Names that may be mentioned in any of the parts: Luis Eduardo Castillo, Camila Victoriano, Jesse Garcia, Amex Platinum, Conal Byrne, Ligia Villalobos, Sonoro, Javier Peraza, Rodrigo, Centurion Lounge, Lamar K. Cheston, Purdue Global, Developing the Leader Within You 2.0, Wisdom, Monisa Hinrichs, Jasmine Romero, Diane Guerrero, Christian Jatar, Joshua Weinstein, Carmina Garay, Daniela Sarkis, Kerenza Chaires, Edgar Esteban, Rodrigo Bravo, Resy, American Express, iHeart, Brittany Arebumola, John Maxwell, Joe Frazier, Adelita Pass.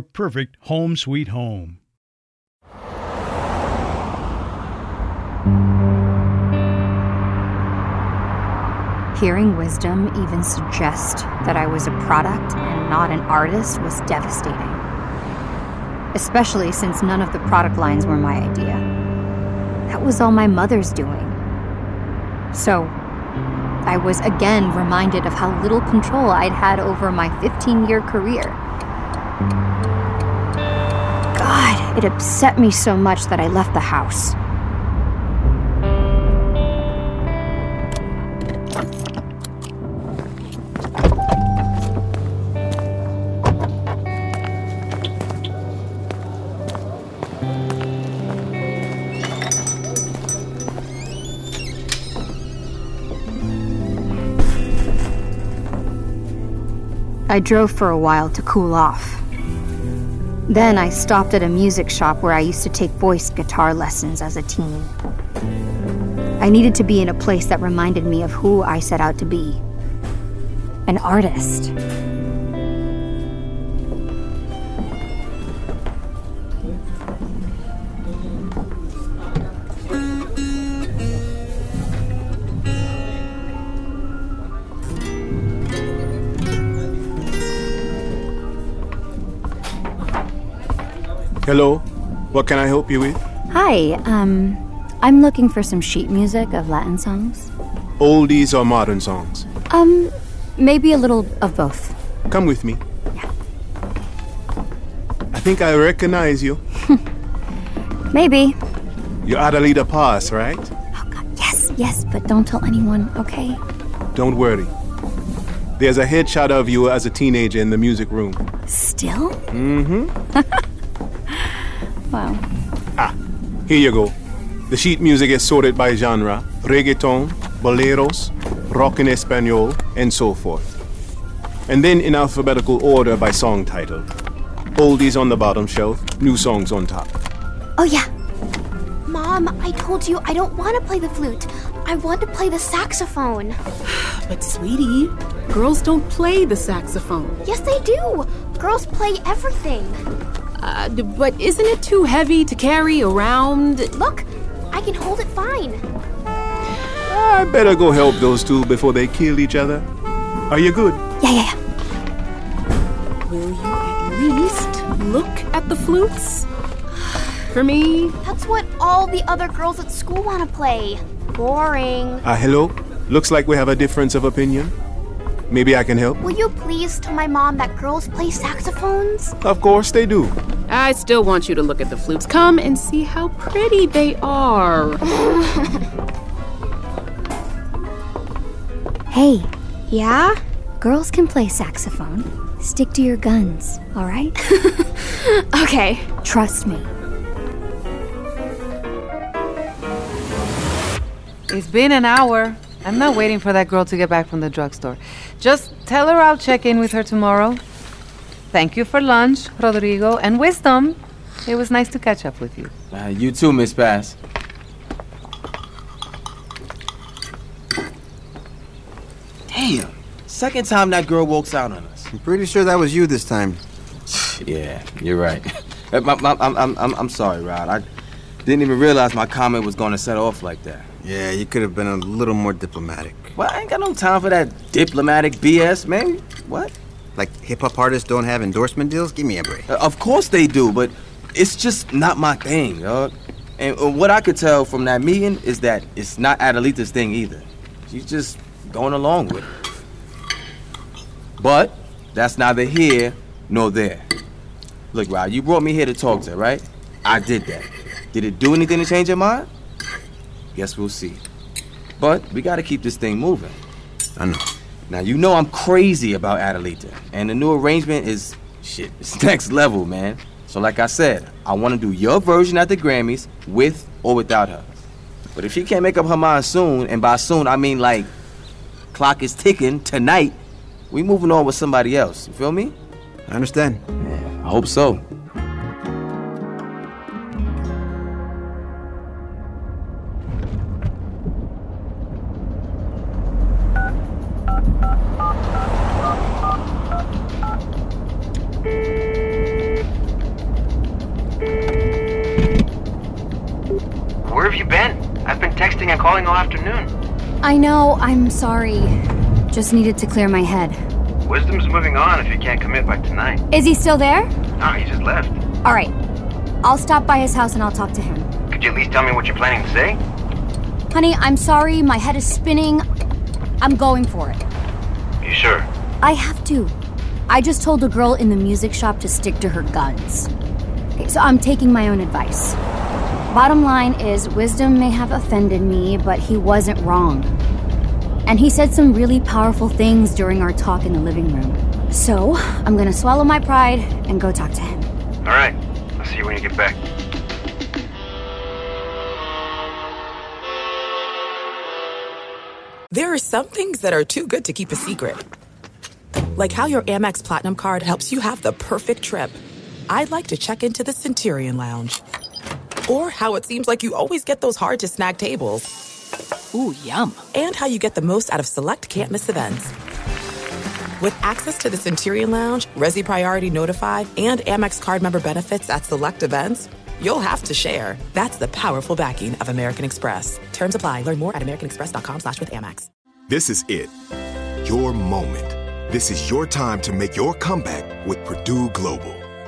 perfect home sweet home. Hearing Wisdom even suggest that I was a product and not an artist was devastating, especially since none of the product lines were my idea. That was all my mother's doing. So I was again reminded of how little control I'd had over my 15-year career. God, it upset me so much that I left the house. I drove for a while to cool off. Then I stopped at a music shop where I used to take voice guitar lessons as a teen. I needed to be in a place that reminded me of who I set out to be. An artist. Hello, what can I help you with? Hi, I'm looking for some sheet music of Latin songs. Oldies or modern songs? Maybe a little of both. Come with me. Yeah. I think I recognize you. Maybe. You're Adelita Pass, right? Oh, God, yes, but don't tell anyone, okay? Don't worry. There's a headshot of you as a teenager in the music room. Still? Mm-hmm. Wow. Ah, here you go. The sheet music is sorted by genre: reggaeton, boleros, rock in Espanol, and so forth. And then in alphabetical order by song title. Oldies on the bottom shelf, new songs on top. Oh, yeah. Mom, I told you I don't want to play the flute. I want to play the saxophone. But, sweetie, girls don't play the saxophone. Yes, they do. Girls play everything. But isn't it too heavy to carry around? Look, I can hold it fine. I better go help those two before they kill each other. Are you good? Yeah. Will you at least look at the flutes? For me? That's what all the other girls at school want to play. Boring. Hello? Looks like we have a difference of opinion. Maybe I can help. Will you please tell my mom that girls play saxophones? Of course they do. I still want you to look at the flutes. Come and see how pretty they are. Hey. Yeah? Girls can play saxophone. Stick to your guns, all right? Okay. Trust me. It's been an hour. I'm not waiting for that girl to get back from the drugstore. Just tell her I'll check in with her tomorrow. Thank you for lunch, Rodrigo, and Wisdom. It was nice to catch up with you. You too, Miss Pass. Damn. Second time that girl walks out on us. I'm pretty sure that was you this time. Yeah, you're right. I'm sorry, Rod. I didn't even realize my comment was going to set off like that. Yeah, you could have been a little more diplomatic. Well, I ain't got no time for that diplomatic BS, man. What? Like hip-hop artists don't have endorsement deals? Give me a break. Of course they do, but it's just not my thing, dog. And what I could tell from that meeting is that it's not Adelita's thing either. She's just going along with it. But that's neither here nor there. Look, Rod, you brought me here to talk to her, right? I did that. Did it do anything to change her mind? Guess we'll see. But we gotta keep this thing moving. I know. Now, you know I'm crazy about Adelita, and the new arrangement is, shit, it's next level, man. So like I said, I want to do your version at the Grammys, with or without her. But if she can't make up her mind soon, and by soon I mean like, clock is ticking tonight, we moving on with somebody else, you feel me? I understand. Yeah, I hope so. I know, I'm sorry. Just needed to clear my head. Wisdom's moving on if you can't commit by tonight. Is he still there? No, he just left. All right. I'll stop by his house and I'll talk to him. Could you at least tell me what you're planning to say? Honey, I'm sorry. My head is spinning. I'm going for it. You sure? I have to. I just told a girl in the music shop to stick to her guns. Okay, so I'm taking my own advice. Bottom line is, Wisdom may have offended me, but he wasn't wrong. And he said some really powerful things during our talk in the living room. So, I'm gonna swallow my pride and go talk to him. All right. I'll see you when you get back. There are some things that are too good to keep a secret. Like how your Amex Platinum card helps you have the perfect trip. I'd like to check into the Centurion Lounge. Or how it seems like you always get those hard-to-snag tables. Ooh, yum. And how you get the most out of select can't-miss events. With access to the Centurion Lounge, Resy Priority Notify, and Amex card member benefits at select events, you'll have to share. That's the powerful backing of American Express. Terms apply. Learn more at americanexpress.com/withAmex. This is it. Your moment. This is your time to make your comeback with Purdue Global.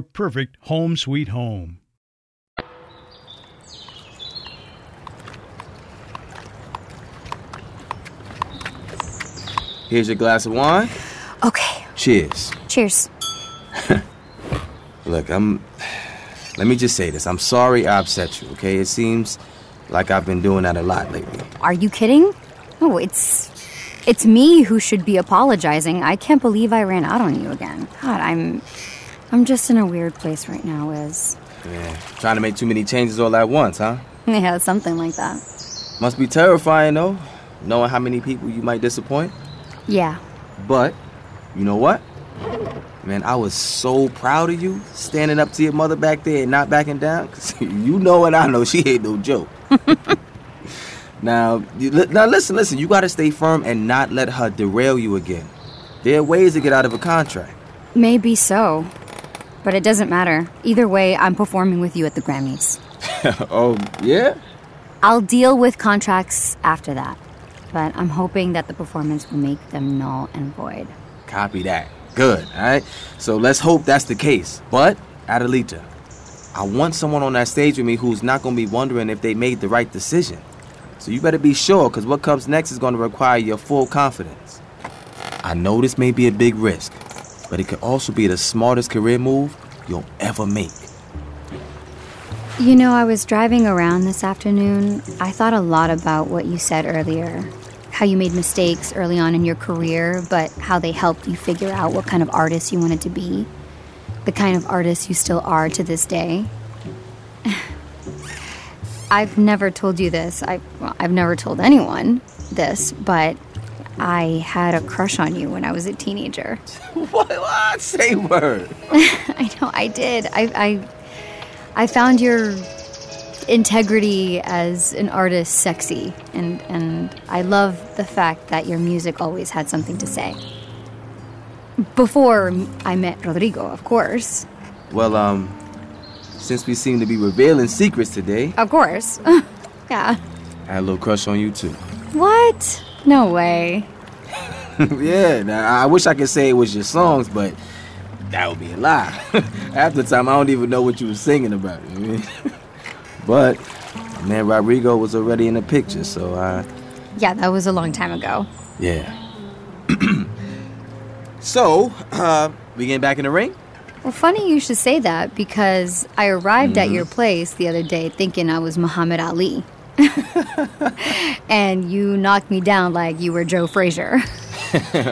perfect home sweet home. Here's your glass of wine. Okay. Cheers. Cheers. Look, let me just say this. I'm sorry I upset you, okay? It seems like I've been doing that a lot lately. Are you kidding? No, it's me who should be apologizing. I can't believe I ran out on you again. God, I'm just in a weird place right now, Liz. Yeah, trying to make too many changes all at once, huh? Yeah, something like that. Must be terrifying, though, knowing how many people you might disappoint. Yeah. But, you know what? Man, I was so proud of you standing up to your mother back there and not backing down. 'Cause you know and I know she ain't no joke. Now, listen. You got to stay firm and not let her derail you again. There are ways to get out of a contract. Maybe so. But it doesn't matter. Either way, I'm performing with you at the Grammys. Oh, yeah? I'll deal with contracts after that. But I'm hoping that the performance will make them null and void. Copy that. Good, all right? So let's hope that's the case. But, Adelita, I want someone on that stage with me who's not going to be wondering if they made the right decision. So you better be sure, because what comes next is going to require your full confidence. I know this may be a big risk, but it could also be the smartest career move you'll ever make. You know, I was driving around this afternoon. I thought a lot about what you said earlier, how you made mistakes early on in your career, but how they helped you figure out what kind of artist you wanted to be, the kind of artist you still are to this day. I've never told you this. I've never told anyone this, but I had a crush on you when I was a teenager. What? Say word. I know, I did. I found your integrity as an artist sexy, and I love the fact that your music always had something to say. Before I met Rodrigo, of course. Well, since we seem to be revealing secrets today. Of course. Yeah. I had a little crush on you, too. What? No way. Yeah, now, I wish I could say it was your songs, but that would be a lie. Half the time, I don't even know what you were singing about. I mean, but my man Rodrigo was already in the picture, so I... Yeah, that was a long time ago. Yeah. So, we getting back in the ring? Well, funny you should say that, because I arrived at your place the other day thinking I was Muhammad Ali. And you knocked me down like you were Joe Frazier.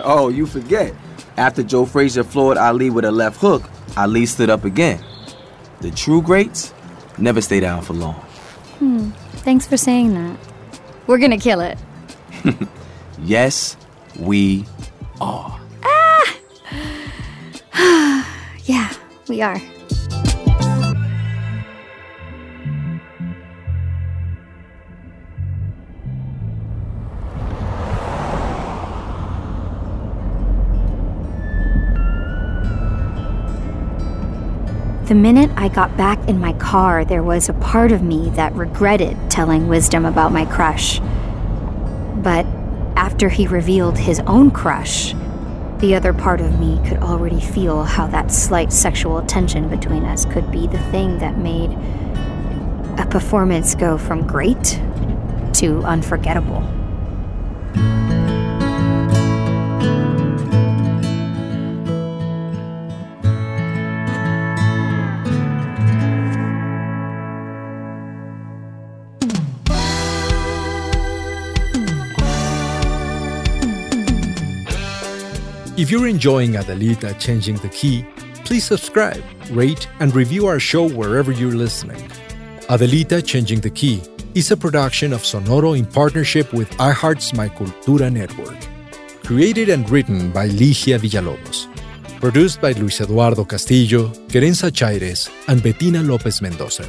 Oh, you forget. After Joe Frazier floored Ali with a left hook, Ali stood up again. The true greats never stay down for long. Thanks for saying that. We're gonna kill it. Yes, we are. Ah! Yeah, we are. The minute I got back in my car, there was a part of me that regretted telling Wisdom about my crush. But after he revealed his own crush, the other part of me could already feel how that slight sexual tension between us could be the thing that made a performance go from great to unforgettable. If you're enjoying Adelita Changing the Key, please subscribe, rate, and review our show wherever you're listening. Adelita Changing the Key is a production of Sonoro in partnership with iHeart's My Cultura Network. Created and written by Ligia Villalobos. Produced by Luis Eduardo Castillo, Kerenza Chaires, and Bettina López Mendoza.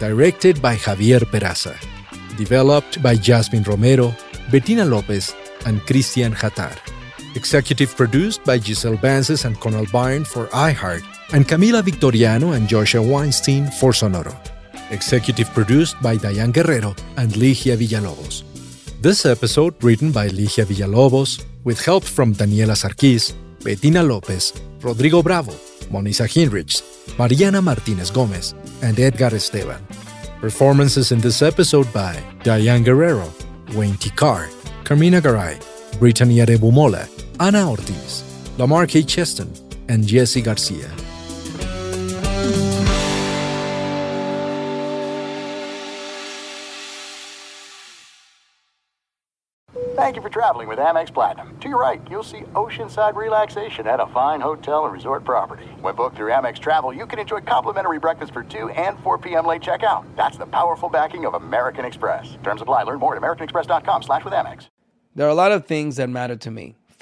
Directed by Javier Peraza. Developed by Jasmine Romero, Bettina López, and Christian Jatar. Executive produced by Giselle Bances and Conal Byrne for iHeart, and Camila Victoriano and Joshua Weinstein for Sonoro. Executive produced by Diane Guerrero and Ligia Villalobos. This episode written by Ligia Villalobos, with help from Daniela Sarkis, Bettina López, Rodrigo Bravo, Monisa Hinrichs, Mariana Martinez Gomez, and Edgar Esteban. Performances in this episode by Diane Guerrero, Wayne Tikar, Carmina Garay, Brittany Arebumola, Ana Ortiz, Lamar K. Cheston, and Jesse Garcia. Thank you for traveling with Amex Platinum. To your right, you'll see oceanside relaxation at a fine hotel and resort property. When booked through Amex Travel, you can enjoy complimentary breakfast for 2 and 4 p.m. late checkout. That's the powerful backing of American Express. Terms apply. Learn more at americanexpress.com/withAmex. There are a lot of things that matter to me.